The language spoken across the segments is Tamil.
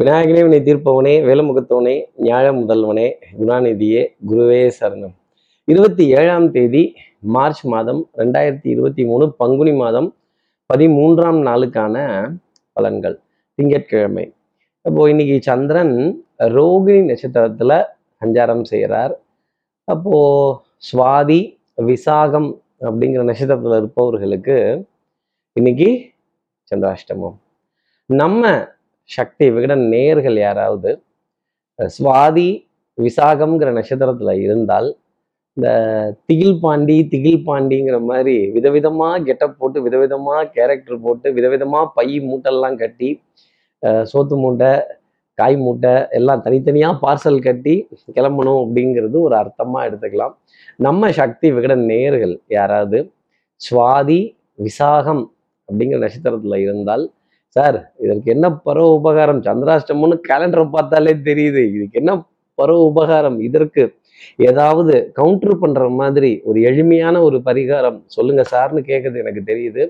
விநாயகனே வினை தீர்ப்பவனே, வேலமுகத்தவனே, ஞாழ முதல்வனே, குணாநிதியே, குருவே சரணம். 27ஆம் தேதி மார்ச் மாதம் 2023 பங்குனி மாதம் 13ஆம் நாளுக்கான பலன்கள், திங்கட்கிழமை. அப்போ இன்னைக்கு சந்திரன் ரோகிணி நட்சத்திரத்துல சஞ்சாரம் செய்கிறார். அப்போ சுவாதி விசாகம் அப்படிங்கிற நட்சத்திரத்துல இருப்பவர்களுக்கு இன்னைக்கு சந்திராஷ்டமம். நம்ம சக்தி விகட நேர்கள் யாராவது சுவாதி விசாகம்ங்கிற நட்சத்திரத்துல இருந்தால் இந்த திகில் பாண்டிங்கிற மாதிரி விதவிதமா கெட்டப் போட்டு, விதவிதமா கேரக்டர் போட்டு, விதவிதமா பை மூட்டெல்லாம் கட்டி, சோத்து மூட்டை, காய் மூட்டை எல்லாம் தனித்தனியாக பார்சல் கட்டி கிளம்பணும் அப்படிங்கிறது ஒரு அர்த்தமாக எடுத்துக்கலாம். நம்ம சக்தி விகட நேயர்கள் யாராவது சுவாதி விசாகம் அப்படிங்கிற நட்சத்திரத்தில் இருந்தால், சார் இதற்கு என்ன பரவ உபகாரம், சந்திராஷ்டமம்னு கேலண்டரை பார்த்தாலே தெரியுது, இதுக்கு என்ன பரவ உபகாரம், இதற்கு ஏதாவது கவுண்டர் பண்ணுற மாதிரி ஒரு எளிமையான ஒரு பரிகாரம் சொல்லுங்கள் சார்னு கேட்குறது எனக்கு தெரியுது.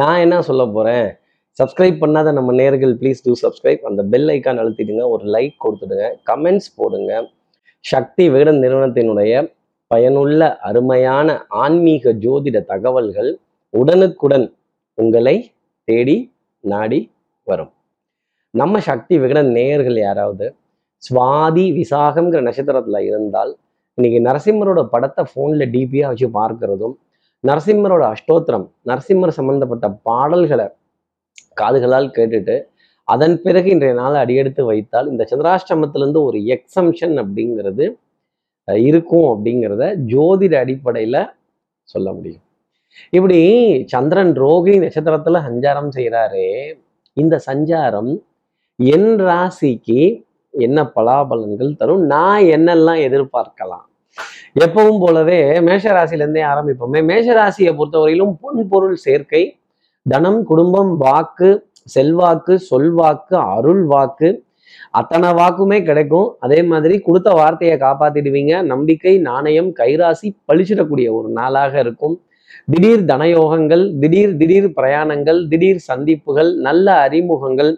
நான் என்ன சொல்ல போகிறேன், சப்ஸ்கிரைப் பண்ணாத நம்ம நேயர்கள் ப்ளீஸ் டூ சப்ஸ்கிரைப், அந்த பெல் ஐக்கான் அழுத்திடுங்க, ஒரு லைக் கொடுத்துடுங்க, கமெண்ட்ஸ் போடுங்க. சக்தி விகடன் நிறுவனத்தினுடைய பயனுள்ள அருமையான ஆன்மீக ஜோதிட தகவல்கள் உடனுக்குடன் உங்களை தேடி நாடி வரும். நம்ம சக்தி விகடன் நேயர்கள் யாராவது சுவாதி விசாகம்ங்கிற நட்சத்திரத்தில் இருந்தால் இன்னைக்கு நரசிம்மரோட படத்தை ஃபோனில் டிபியாக வச்சு பார்க்கிறதும், நரசிம்மரோட அஷ்டோத்திரம், நரசிம்மர் சம்பந்தப்பட்ட பாடல்களை காதுகளால் கேட்டுட்டு அதன் பிறகு இன்றைய நாளை அடியெடுத்து வைத்தால் இந்த சந்திராஷ்டமத்திலேருந்து ஒரு எக்ஸம்ஷன் அப்படிங்கிறது இருக்கும் அப்படிங்கிறத ஜோதிட அடிப்படையில் சொல்ல முடியும். இப்படி சந்திரன் ரோகிணி நட்சத்திரத்தில் சஞ்சாரம் செய்கிறாரே, இந்த சஞ்சாரம் என் ராசிக்கு என்ன பலாபலன்கள் தரும், நான் என்னெல்லாம் எதிர்பார்க்கலாம். எப்பவும் போலவே மேஷ ராசிலேருந்தே ஆரம்பிப்போமே. மேஷ ராசியை பொறுத்தவரையிலும் பொன் பொருள் சேர்க்கை, தனம், குடும்பம், வாக்கு, செல்வாக்கு, சொல்வாக்கு, அருள் வாக்கு, அத்தனை வாக்குமே கிடைக்கும். அதே மாதிரி கொடுத்த வார்த்தையை காப்பாத்திடுவீங்க. நம்பிக்கை, நாணயம், கைராசி பழிச்சிடக்கூடிய ஒரு நாளாக இருக்கும். திடீர் தனயோகங்கள், திடீர் பிரயாணங்கள், திடீர் சந்திப்புகள், நல்ல அறிமுகங்கள்,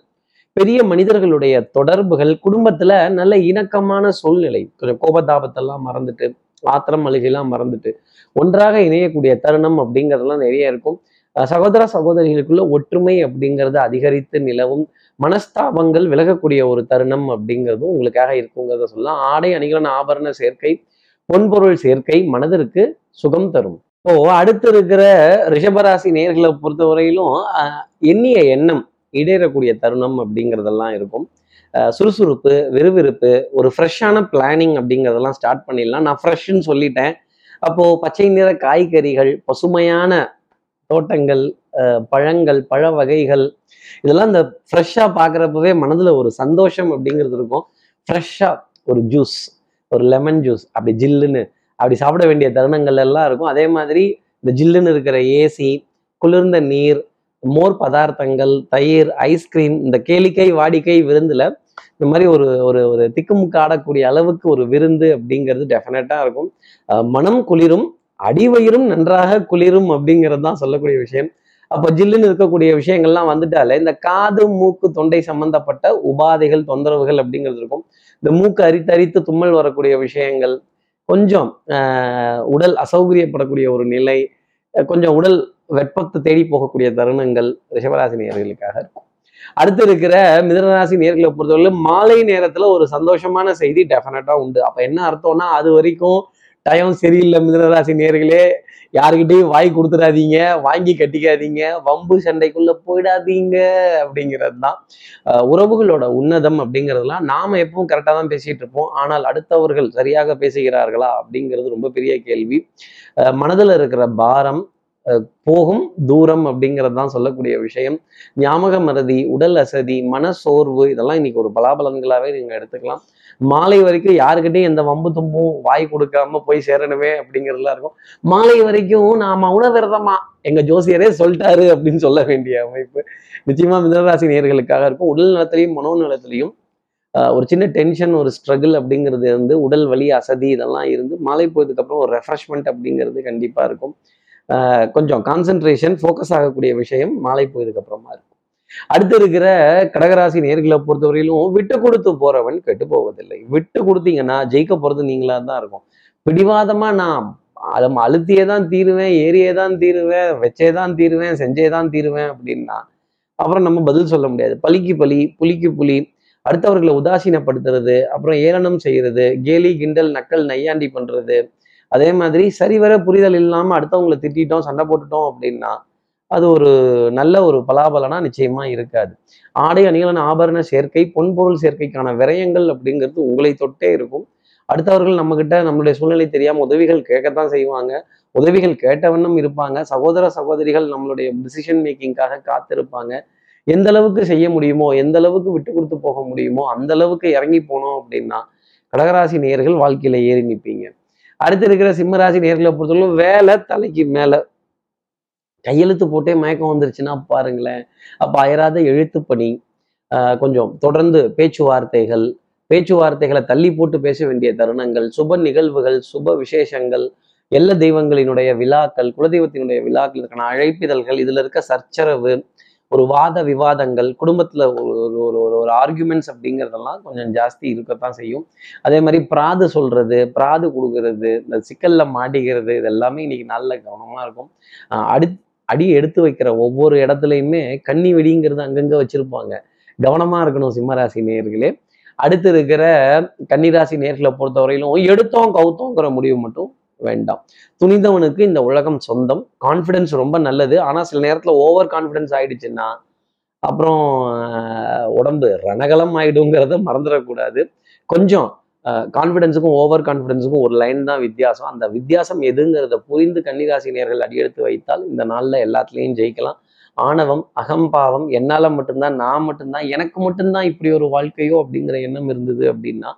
பெரிய மனிதர்களுடைய தொடர்புகள், குடும்பத்துல நல்ல இணக்கமான சூழ்நிலை, கொஞ்சம் கோபதாபத்தெல்லாம் மறந்துட்டு, ஆத்திரம் அழுகையெல்லாம் மறந்துட்டு ஒன்றாக இணையக்கூடிய தருணம் அப்படிங்கிறதுலாம் நிறைய இருக்கும். சகோதர சகோதரிகளுக்குள்ள ஒற்றுமை அப்படிங்கிறது அதிகரித்து நிலவும். மனஸ்தாபங்கள் விலகக்கூடிய ஒரு தருணம் அப்படிங்கிறதும் உங்களுக்காக இருக்குங்கிறத சொல்லலாம். ஆடை அணிகளான ஆபரண சேர்க்கை, பொன்பொருள் சேர்க்கை மனதிற்கு சுகம் தரும். இப்போ அடுத்து இருக்கிற ரிஷபராசி நேயர்களை பொறுத்தவரையிலும் எண்ணிய எண்ணம் இடேறக்கூடிய தருணம் அப்படிங்கிறதெல்லாம் இருக்கும். சுறுசுறுப்பு, விறுவிறுப்பு, ஒரு ஃப்ரெஷ்ஷான பிளானிங் அப்படிங்கிறதெல்லாம் ஸ்டார்ட் பண்ணிடலாம். நான் ஃப்ரெஷ்ன்னு சொல்லிட்டேன். அப்போ பச்சை நிற காய்கறிகள், பசுமையான தோட்டங்கள், பழங்கள், பழ வகைகள், இதெல்லாம் இந்த ஃப்ரெஷ்ஷாக பார்க்குறப்பவே மனதில் ஒரு சந்தோஷம் அப்படிங்கிறது இருக்கும். ஃப்ரெஷ்ஷாக ஒரு ஜூஸ், ஒரு லெமன் ஜூஸ் அப்படி ஜில்லுன்னு அப்படி சாப்பிட வேண்டிய தருணங்கள் எல்லாம் இருக்கும். அதே மாதிரி இந்த ஜில்லுன்னு இருக்கிற ஏசி, குளிர்ந்த நீர், மோர் பதார்த்தங்கள், தயிர், ஐஸ்கிரீம், இந்த கேளிக்கை வாடிக்கை விருந்தில் இந்த மாதிரி ஒரு ஒரு ஒரு திக்குமுக்காடக்கூடிய அளவுக்கு ஒரு விருந்து அப்படிங்கிறது டெஃபினட்டாக இருக்கும். மனம் குளிரும், அடிவயிரும் நன்றாக குளிரும் அப்படிங்கிறது தான் சொல்லக்கூடிய விஷயம். அப்போ ஜில்லுன்னு இருக்கக்கூடிய விஷயங்கள்லாம் வந்துட்டாலே இந்த காது, மூக்கு, தொண்டை சம்பந்தப்பட்ட உபாதைகள், தொந்தரவுகள் அப்படிங்கிறது இருக்கும். இந்த மூக்கு அரித்தரித்து தும்மல் வரக்கூடிய விஷயங்கள், கொஞ்சம் உடல் அசௌகரியப்படக்கூடிய ஒரு நிலை, கொஞ்சம் உடல் வெப்பத்தை தேடி போகக்கூடிய தருணங்கள் ரிஷபராசி நேயர்களுக்காக இருக்கும். அடுத்து இருக்கிற மிதுனராசி நேயர்களை பொறுத்தவரை மாலை நேரத்துல ஒரு சந்தோஷமான செய்தி டெஃபினட்டா உண்டு. அப்ப என்ன அர்த்தம்னா, அது வரைக்கும் டைம் சரியில்லை மிதுனராசி நேயர்களே, யாருக்கிட்டையும் வாய் கொடுத்துடாதீங்க, வாங்கி கட்டிக்காதீங்க, வம்பு சண்டைக்குள்ள போயிடாதீங்க அப்படிங்கிறது தான். உறவுகளோட உன்னதம் அப்படிங்கிறதுலாம் நாம எப்பவும் கரெக்டாக தான் பேசிட்டு இருப்போம், ஆனால் அடுத்தவர்கள் சரியாக பேசுகிறார்களா அப்படிங்கிறது ரொம்ப பெரிய கேள்வி. மனதில் இருக்கிற பாரம் போகும் தூரம் அப்படிங்கிறது தான் சொல்லக்கூடிய விஷயம். ஞாபக மறதி, உடல் அசதி, மன சோர்வு, இதெல்லாம் இன்னைக்கு ஒரு பலாபலன்களாகவே நீங்கள் எடுத்துக்கலாம். மாலை வரைக்கும் யாருக்கிட்டையும் எந்த வம்பு தும்பும் வாய் கொடுக்காம போய் சேரணுமே அப்படிங்கிறதுலாம் இருக்கும். மாலை வரைக்கும் நான் மௌன விரதமா, எங்க ஜோசியரே சொல்லிட்டாரு அப்படின்னு சொல்ல வேண்டிய அமைப்பு நிச்சயமா மிதுனராசி நேயர்களுக்காக இருக்கும். உடல் நலத்திலையும் மனோ நலத்திலையும் ஒரு சின்ன டென்ஷன், ஒரு ஸ்ட்ரகிள் அப்படிங்கிறது இருந்து, உடல் வலி, அசதி இதெல்லாம் இருந்து மாலை போயதுக்கப்புறம் ஒரு ரெஃப்ரெஷ்மெண்ட் அப்படிங்கிறது கண்டிப்பாக இருக்கும். கொஞ்சம் கான்சென்ட்ரேஷன், ஃபோக்கஸ் ஆகக்கூடிய விஷயம் மாலை போயதுக்கு அப்புறமா இருக்கும். அடுத்து இருக்கிற கடகராசி நேர்களை பொறுத்தவரையிலும் விட்டு கொடுத்து போறவன் கெட்டு போவதில்லை. விட்டு கொடுத்தீங்கன்னா ஜெயிக்க போறது நீங்களா தான் இருக்கும். பிடிவாதமா நான் அதை அழுத்தியே தான் தீருவேன், ஏரியே தான் தீருவேன், வச்சே தான் தீருவேன், செஞ்சே தான் தீருவேன் அப்படின்னா அப்புறம் நம்ம பதில் சொல்ல முடியாது. பலிக்கு பலி, புலிக்கு புலி, அடுத்தவர்களை உதாசீனப்படுத்துறது, அப்புறம் ஏளனம் செய்யறது, கேலி கிண்டல் நக்கல் நையாண்டி பண்றது, அதே மாதிரி சரிவர புரிதல் இல்லாம அடுத்தவங்களை திட்டிட்டோம் சண்டை போட்டுட்டோம் அப்படின்னா அது ஒரு நல்ல ஒரு பலாபலனா நிச்சயமா இருக்காது. ஆடை அணிகலன் ஆபரண சேர்க்கை பொன்பொருள் சேர்க்கைக்கான விரயங்கள் அப்படிங்கிறது உங்களை தொட்டே இருக்கும். அடுத்தவர்கள் நம்ம கிட்ட நம்மளுடைய சூழ்நிலை தெரியாம உதவிகள் கேட்கத்தான் செய்வாங்க. உதவிகள் கேட்டவண்ணம் இருப்பாங்க. சகோதர சகோதரிகள் நம்மளுடைய டிசிஷன் மேக்கிங்காக காத்திருப்பாங்க. எந்த அளவுக்கு செய்ய முடியுமோ, எந்த அளவுக்கு விட்டு கொடுத்து போக முடியுமோ அந்த அளவுக்கு இறங்கி போனோம் அப்படின்னா கடகராசி நேயர்கள் வாழ்க்கையில ஏறி நிற்பீங்க. அடுத்து இருக்கிற சிம்மராசி நேயர்களை பொறுத்தவரைக்கும் வேலை தலைக்கு மேல, கையெழுத்து போட்டே மயக்கம் வந்துருச்சுன்னா பாருங்களேன். அப்ப அயராத எழுத்து பணி, கொஞ்சம் தொடர்ந்து பேச்சுவார்த்தைகளை தள்ளி போட்டு பேச வேண்டிய தருணங்கள், சுப நிகழ்வுகள், சுப விசேஷங்கள், எல்லா தெய்வங்களினுடைய விழாக்கள், குலதெய்வத்தினுடைய விழாக்கள், இதுக்கான அழைப்பிதழ்கள், இதுல இருக்க சர்ச்சரவு, ஒரு வாத விவாதங்கள், குடும்பத்துல ஒரு ஆர்குமெண்ட்ஸ் அப்படிங்கிறதெல்லாம் கொஞ்சம் ஜாஸ்தி இருக்கத்தான் செய்யும். அதே மாதிரி பிராது சொல்றது, பிராது கொடுக்கறது, இந்த சிக்கல்ல மாட்டிக்கிறது, இது எல்லாமே இன்னைக்கு நல்ல கவனமா இருக்கும். அடி எடுத்து வைக்கிற ஒவ்வொரு இடத்துலையுமே கண்ணி வெடிங்கிறது அங்கங்க வச்சிருப்பாங்க. கவனமா இருக்கணும் சிம்மராசி நேயர்களே. அடுத்து இருக்கிற கன்னிராசி நேர்களை பொறுத்தவரையிலும் எடுத்தோம் கவுத்தோங்கிற முடிவு மட்டும் வேண்டாம். துணிந்தவனுக்கு இந்த உலகம் சொந்தம். கான்ஃபிடென்ஸ் ரொம்ப நல்லது. ஆனா சில நேரத்துல ஓவர் கான்ஃபிடென்ஸ் ஆயிடுச்சுன்னா அப்புறம் உடம்பு ரணகலம் ஆயிடுங்கிறத மறந்துடக்கூடாது. கொஞ்சம் கான்ஃபிடென்ஸுக்கும் ஓவர் கான்ஃபிடென்ஸுக்கும் ஒரு லைன் தான் வித்தியாசம். அந்த வித்தியாசம் எதுங்கிறத புரிந்து கன்னிராசி நேர்கள் அடியெடுத்து வைத்தால் இந்த நாள்ல எல்லாத்துலேயும் ஜெயிக்கலாம். ஆணவம், அகம்பாவம், என்னால் மட்டும்தான், நான் மட்டும்தான், எனக்கு மட்டும்தான் இப்படி ஒரு வாழ்க்கையோ அப்படிங்கிற எண்ணம் இருந்தது அப்படின்னா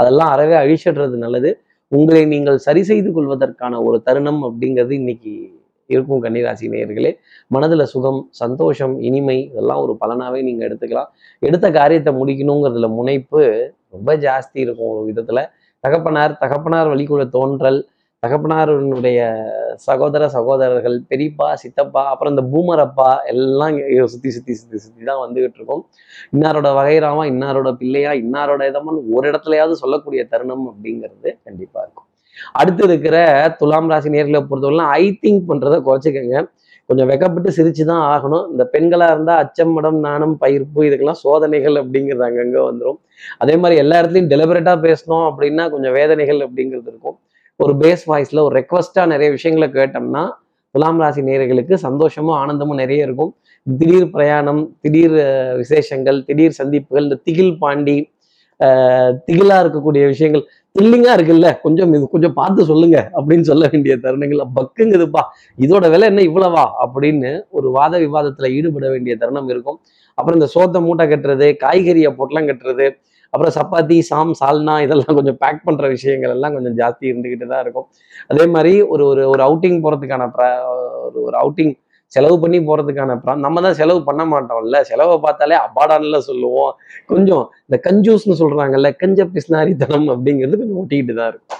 அதெல்லாம் அறவே அழிச்சிடுறது நல்லது. உங்களை நீங்கள் சரி செய்து கொள்வதற்கான ஒரு தருணம் அப்படிங்கிறது இன்னைக்கு இருக்கும் கன்னிராசி நேயர்களே. மனதில் சுகம், சந்தோஷம், இனிமை, இதெல்லாம் ஒரு பலனாகவே நீங்கள் எடுத்துக்கலாம். எடுத்த காரியத்தை முடிக்கணுங்கிறதுல முனைப்பு ரொம்ப ஜாஸ்தி இருக்கும். ஒரு விதத்தில் தகப்பனார் வழிக்குள்ள தோன்றல், தகப்பனாருடைய சகோதர சகோதரர்கள், பெரியப்பா, சித்தப்பா, அப்புறம் இந்த பூமரப்பா எல்லாம் சுற்றி சுற்றி சுற்றி சுற்றி தான் வந்துகிட்டு இருக்கும். இன்னாரோட வகைராமா, இன்னாரோட பிள்ளையா, இன்னாரோட இதமான ஒரு இடத்துலையாவது சொல்லக்கூடிய தருணம் அப்படிங்கிறது கண்டிப்பாக இருக்கும். அடுத்து இருக்கிற துலாம் ராசி நேர்களை பொறுத்தவரைலாம் ஐ திங்க் பண்ணுறதை குறைச்சிக்கங்க. கொஞ்சம் வெக்கப்பட்டு சிரிச்சு தான் ஆகணும். இந்த பெண்களாக இருந்தால் அச்சம், மடம், நாணம், பயிர்ப்பு, இதுக்கெல்லாம் சோதனைகள் அப்படிங்கிறது அங்கங்கே வந்துடும். அதே மாதிரி எல்லா இடத்துலையும் டெலிபரேட்டாக பேசணும் அப்படின்னா கொஞ்சம் வேதனைகள் அப்படிங்கிறது இருக்கும். ஒரு பேஸ் வாய்ஸ்ல ஒரு ரெக்வஸ்டா நிறைய விஷயங்களை கேட்டோம்னா துலாம் ராசி நேயர்களுக்கு சந்தோஷமும் ஆனந்தமும் நிறைய இருக்கும். திடீர் பிரயாணம், திடீர் விசேஷங்கள், திடீர் சந்திப்புகள், இந்த திகில் பாண்டி, திகிலா இருக்கக்கூடிய விஷயங்கள், தில்லிங்கா இருக்குல்ல, கொஞ்சம் இது கொஞ்சம் பார்த்து சொல்லுங்க அப்படின்னு சொல்ல வேண்டிய தருணங்கள், பக்குங்குதுப்பா இதோட விலை என்ன இவ்வளவா அப்படின்னு ஒரு வாத விவாதத்துல ஈடுபட வேண்டிய தருணம் இருக்கும். அப்புறம் இந்த சோத்த மூட்டை கட்டுறது, காய்கறியை பொட்டலம் கட்டுறது, அப்புறம் சப்பாத்தி, சாம், சால்னா, இதெல்லாம் கொஞ்சம் பேக் பண்ணுற விஷயங்கள் எல்லாம் கொஞ்சம் ஜாஸ்தி இருந்துக்கிட்டு தான் இருக்கும். அதே மாதிரி ஒரு ஒரு அவுட்டிங் போகிறதுக்கான ஒரு அவுட்டிங் செலவு பண்ணி போகிறதுக்கான நம்ம தான் செலவு பண்ண மாட்டோம்ல, செலவை பார்த்தாலே அபாடான்ல சொல்லுவோம். கொஞ்சம் இந்த கஞ்சூஸ்ன்னு சொல்கிறாங்கல்ல, கஞ்ச பிஸ்னாரித்தனம் அப்படிங்கிறது கொஞ்சம் ஒட்டிக்கிட்டு தான் இருக்கும்.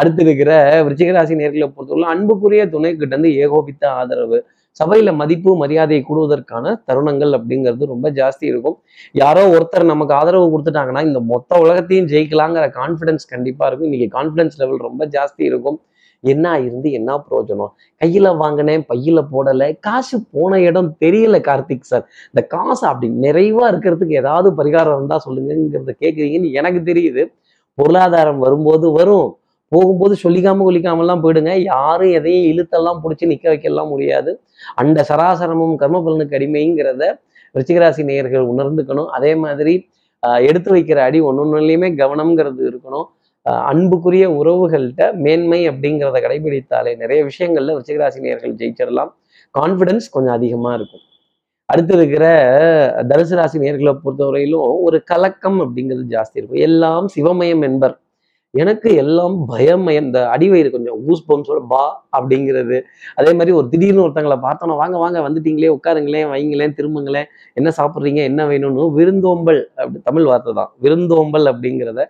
அடுத்து இருக்கிற விருச்சிகராசி நேர்களை பொறுத்தவரை அன்புக்குரிய துணைக்கிட்டேருந்து ஏகோபித்த ஆதரவு, சபையில மதிப்பு மரியாதையை கூடுவதற்கான தருணங்கள் அப்படிங்கிறது ரொம்ப ஜாஸ்தி இருக்கும். யாரோ ஒருத்தர் நமக்கு ஆதரவு கொடுத்துட்டாங்கன்னா இந்த மொத்த உலகத்தையும் ஜெயிக்கலாங்கிற கான்ஃபிடன்ஸ் கண்டிப்பா இருக்கும். இன்னைக்கு கான்ஃபிடன்ஸ் லெவல் ரொம்ப ஜாஸ்தி இருக்கும். என்ன இருந்து என்ன பிரயோஜனம், கையில வாங்கினேன் பையில போடலை, காசு போன இடம் தெரியல கார்த்திக் சார், இந்த காசு அப்படி நிறைவா இருக்கிறதுக்கு ஏதாவது பரிகாரம் இருந்தா சொல்லுங்கிறத கேட்குறீங்கன்னு எனக்கு தெரியுது. பொருளாதாரம் வரும்போது வரும், போகும்போது சொல்லிக்காம கொல்லிக்காமலாம் போயிடுங்க. யாரும் எதையும் இழுத்தெல்லாம் பிடிச்சி நிற்க வைக்கலாம் முடியாது. அண்ட சராசரமும் கர்மபலனுக்கு அடிமைங்கிறத விருச்சிகராசி நேயர்கள் உணர்ந்துக்கணும். அதே மாதிரி எடுத்து வைக்கிற அடி ஒன்னொன்னுலையுமே கவனம்ங்கிறது இருக்கணும். அன்புக்குரிய உறவுகள்கிட்ட மேன்மை அப்படிங்கிறத கடைபிடித்தாலே நிறைய விஷயங்கள்ல விருச்சிகராசி நேயர்கள் ஜெயிச்சிடலாம். கான்ஃபிடன்ஸ் கொஞ்சம் அதிகமா இருக்கும். அடுத்து இருக்கிற தனுசு ராசி நேயர்களை பொறுத்தவரையிலும் ஒரு கலக்கம் அப்படிங்கிறது ஜாஸ்தி இருக்கும். எல்லாம் சிவமயம் என்பர், எனக்கு எல்லாம் பயமயம். இந்த அடிவயிறு கொஞ்சம் ஊஸ் பம்ஸோட பா அப்படிங்கிறது. அதே மாதிரி ஒரு திடீர்னு ஒருத்தங்களை பார்த்தோன்னா வாங்க வந்துட்டீங்களே, உட்காருங்களேன், வைங்களேன், திரும்புங்களேன், என்ன சாப்பிட்றீங்க, என்ன வேணும்னு விருந்தோம்பல், அப்படி தமிழ் வார்த்தை தான் விருந்தோம்பல் அப்படிங்கிறத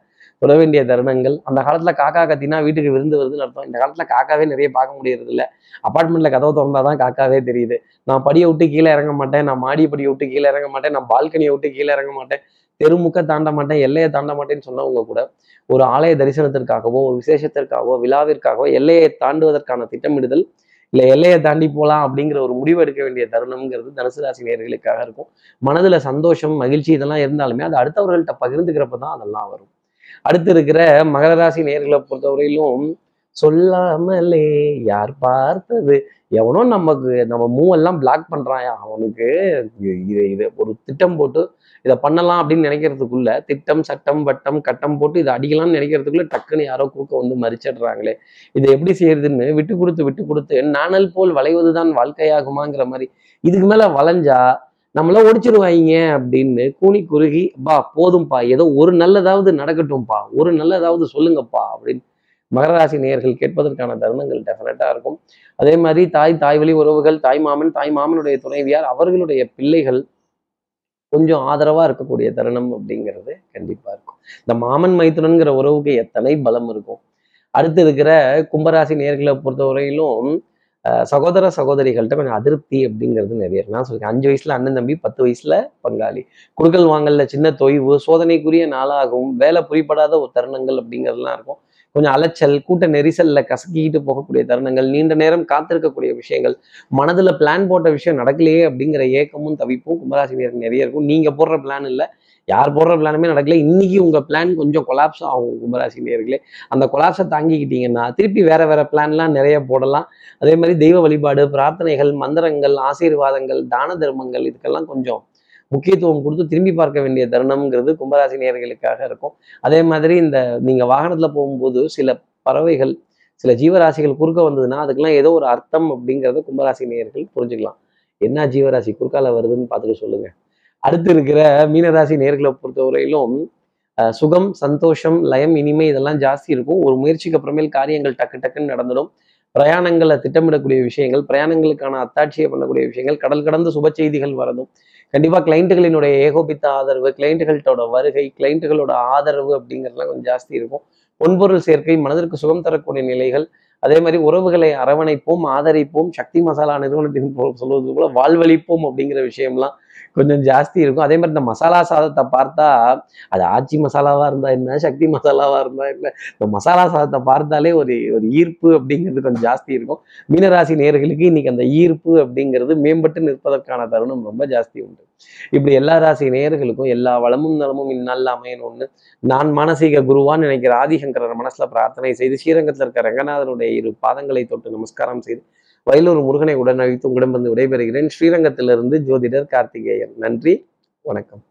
தொட வேண்டிய தருணங்கள். அந்த காலத்துல காக்கா கத்தினா வீட்டுக்கு விருந்து வருதுன்னு அர்த்தம். இந்த காலத்துல காக்காவே நிறைய பார்க்க முடியறது இல்லை. அப்பார்ட்மெண்ட்ல கதவு திறந்தாதான் காக்காவே தெரியுது. நான் படியை விட்டு கீழே இறங்க மாட்டேன், நான் மாடி படியை விட்டு கீழே இறங்க மாட்டேன், நான் பால்கனியை விட்டு கீழே இறங்க மாட்டேன், தெருமுக்க தாண்ட மாட்டேன், எல்லையை தாண்ட மாட்டேன்னு சொன்னவங்க கூட ஒரு ஆலய தரிசனத்திற்காகவோ ஒரு விசேஷத்திற்காகவோ விழாவிற்காகவோ எல்லையை தாண்டுவதற்கான திட்டமிடுதல் இல்லை எல்லையை தாண்டி போகலாம் அப்படிங்கிற ஒரு முடிவு எடுக்க வேண்டிய தருணம்ங்கிறது தனுசு ராசி நேயர்களுக்காக இருக்கும். மனதில் சந்தோஷம் மகிழ்ச்சி இதெல்லாம் இருந்தாலுமே அது அடுத்தவர்கள்ட்ட பகிர்ந்துக்கிறப்ப தான் அதெல்லாம் வரும். அடுத்து இருக்கிற மகர ராசி நேயர்களை பொறுத்தவரையிலும் சொல்லாமலே யார் பார்த்தது எவனோ நம்ம மூவெல்லாம் பிளாக் பண்றான், அவனுக்கு இது ஒரு திட்டம் போட்டு இதை பண்ணலாம் அப்படின்னு நினைக்கிறதுக்குள்ள திட்டம் சட்டம் வட்டம் கட்டம் போட்டு இதை அடிக்கலாம்னு நினைக்கிறதுக்குள்ள டக்குன்னு யாரோ குறுக்க வந்து மறிச்சிடுறாங்களே, இதை எப்படி செய்யறதுன்னு விட்டு கொடுத்து நாணல் போல் வளைவதுதான் வாழ்க்கையாகுமாங்கிற மாதிரி இதுக்கு மேல வளைஞ்சா நம்மள ஒடிச்சிருவாங்க அப்படின்னு கூனி குறுகி பா போதும்பா ஏதோ ஒரு நல்லதாவது நடக்கட்டும்பா, ஒரு நல்லதாவது சொல்லுங்கப்பா அப்படின்னு மகர ராசி நேயர்கள் கேட்பதற்கான தருணங்கள் டெஃபினட்டா இருக்கும். அதே மாதிரி தாய் வழி உறவுகள், தாய் மாமனுடைய துணைவியார், அவர்களுடைய பிள்ளைகள் கொஞ்சம் ஆதரவா இருக்கக்கூடிய தருணம் அப்படிங்கிறது கண்டிப்பா இருக்கும். இந்த மாமன் மைத்துனன்கிற உறவுக்கு எத்தனை பலம் இருக்கும். அடுத்து இருக்கிற கும்பராசி நேயர்களை பொறுத்தவரையிலும் சகோதர சகோதரிகள்கிட்ட கொஞ்சம் அதிருப்தி அப்படிங்கிறது நிறைய இருக்கு. நான் சொல்றேன் 5 வயசுல அண்ணன் தம்பி, 10 வயசுல பங்காளி, குடுக்கல் வாங்கல்ல சின்ன தொய்வு, சோதனைக்குரிய நாளாகவும் வேலை புரிப்படாத ஒரு தருணங்கள் அப்படிங்கிறதுலாம் இருக்கும். கொஞ்சம் அலைச்சல் கூட்ட நெரிசல்ல கசக்கிக்கிட்டு போகக்கூடிய தருணங்கள், நீண்ட நேரம் காத்திருக்கக்கூடிய விஷயங்கள், மனதுல பிளான் போட்ட விஷயம் நடக்கலையே அப்படிங்கிற ஏக்கமும் தவிப்பும் கும்பராசி நேயர்களுக்கு நிறைய இருக்கும். நீங்க போடுற பிளான் இல்லை, யார் போடுற பிளானுமே நடக்கல, இன்னைக்கு உங்க பிளான் கொஞ்சம் கொலாப்ஸ் ஆகும் கும்பராசி நேயர்களே. அந்த கொலாப்ஸை தாங்கிக்கிட்டீங்கன்னா திருப்பி வேற பிளான்லாம் நிறைய போடலாம். அதே மாதிரி தெய்வ வழிபாடு, பிரார்த்தனைகள், மந்திரங்கள், ஆசீர்வாதங்கள், தான தர்மங்கள் இதுக்கெல்லாம் கொஞ்சம் முக்கியத்துவம் கொடுத்து திரும்பி பார்க்க வேண்டிய தருணம்ங்கிறது கும்பராசி நேயர்களுக்காக இருக்கும். அதே மாதிரி இந்த நீங்க வாகனத்துல போகும்போது சில பறவைகள் சில ஜீவராசிகள் குறுக்க வந்ததுன்னா அதுக்கெல்லாம் ஏதோ ஒரு அர்த்தம் அப்படிங்கிறத கும்பராசி நேயர்கள் புரிஞ்சுக்கலாம். என்ன ஜீவராசி குறுக்கால வருதுன்னு பார்த்துட்டு சொல்லுங்க. அடுத்து இருக்கிற மீனராசி நேயர்களை பொறுத்தவரையிலும் சுகம், சந்தோஷம், லயம், இனிமை இதெல்லாம் ஜாஸ்தி இருக்கும். ஒரு முயற்சிக்கு அப்புறமேல் காரியங்கள் டக்குன்னு நடந்துடும். பிரயாணங்களை திட்டமிடக்கூடிய விஷயங்கள், பிரயாணங்களுக்கான அத்தாட்சியை பண்ணக்கூடிய விஷயங்கள், கடல் கடந்து சுப செய்திகள் வரதும் கண்டிப்பாக கிளைண்ட்டுகளினுடைய ஏகோபித்த ஆதரவு, கிளைண்ட்டுகளோட வருகை, கிளைண்ட்டுகளோட ஆதரவு அப்படிங்கிறதுலாம் கொஞ்சம் ஜாஸ்தி இருக்கும். பொன்பொருள் சேர்க்கை, மனதிற்கு சுகம் தரக்கூடிய நிலைகள், அதே மாதிரி உறவுகளை அரவணைப்போம் ஆதரிப்போம், சக்தி மசாலா நிறுவனத்தின் சொல்வது போல வாழ்வழிப்போம் அப்படிங்கிற விஷயம்லாம் கொஞ்சம் ஜாஸ்தி இருக்கும். அதே மாதிரி இந்த மசாலா சாதத்தை பார்த்தா அது ஆச்சி மசாலாவா இருந்தா என்ன, சக்தி மசாலாவா இருந்தா என்ன, இந்த மசாலா சாதத்தை பார்த்தாலே ஒரு ஈர்ப்பு அப்படிங்கிறது கொஞ்சம் ஜாஸ்தி இருக்கும். மீனராசி நேயர்களுக்கு இன்னைக்கு அந்த ஈர்ப்பு அப்படிங்கிறது மேம்பட்டு நிற்பதற்கான தருணம் ரொம்ப ஜாஸ்தி உண்டு. இப்படி எல்லா ராசி நேயர்களுக்கும் எல்லா வளமும் நலமும் இந்நாளில் அமையணும்னு நான் மானசீக குருவான்னு நினைக்கிற ஆதிசங்கரர் மனசுல பிரார்த்தனை செய்து, ஸ்ரீரங்கத்தில் இருக்க ரங்கநாதனுடைய 2 பாதங்களை தொட்டு நமஸ்காரம் செய்து வயலூர் முருகனை உடனழித்து உங்களிடமிருந்து விடைபெறுகிறேன். ஸ்ரீரங்கத்திலிருந்து ஜோதிடர் கார்த்திகேயன். நன்றி, வணக்கம்.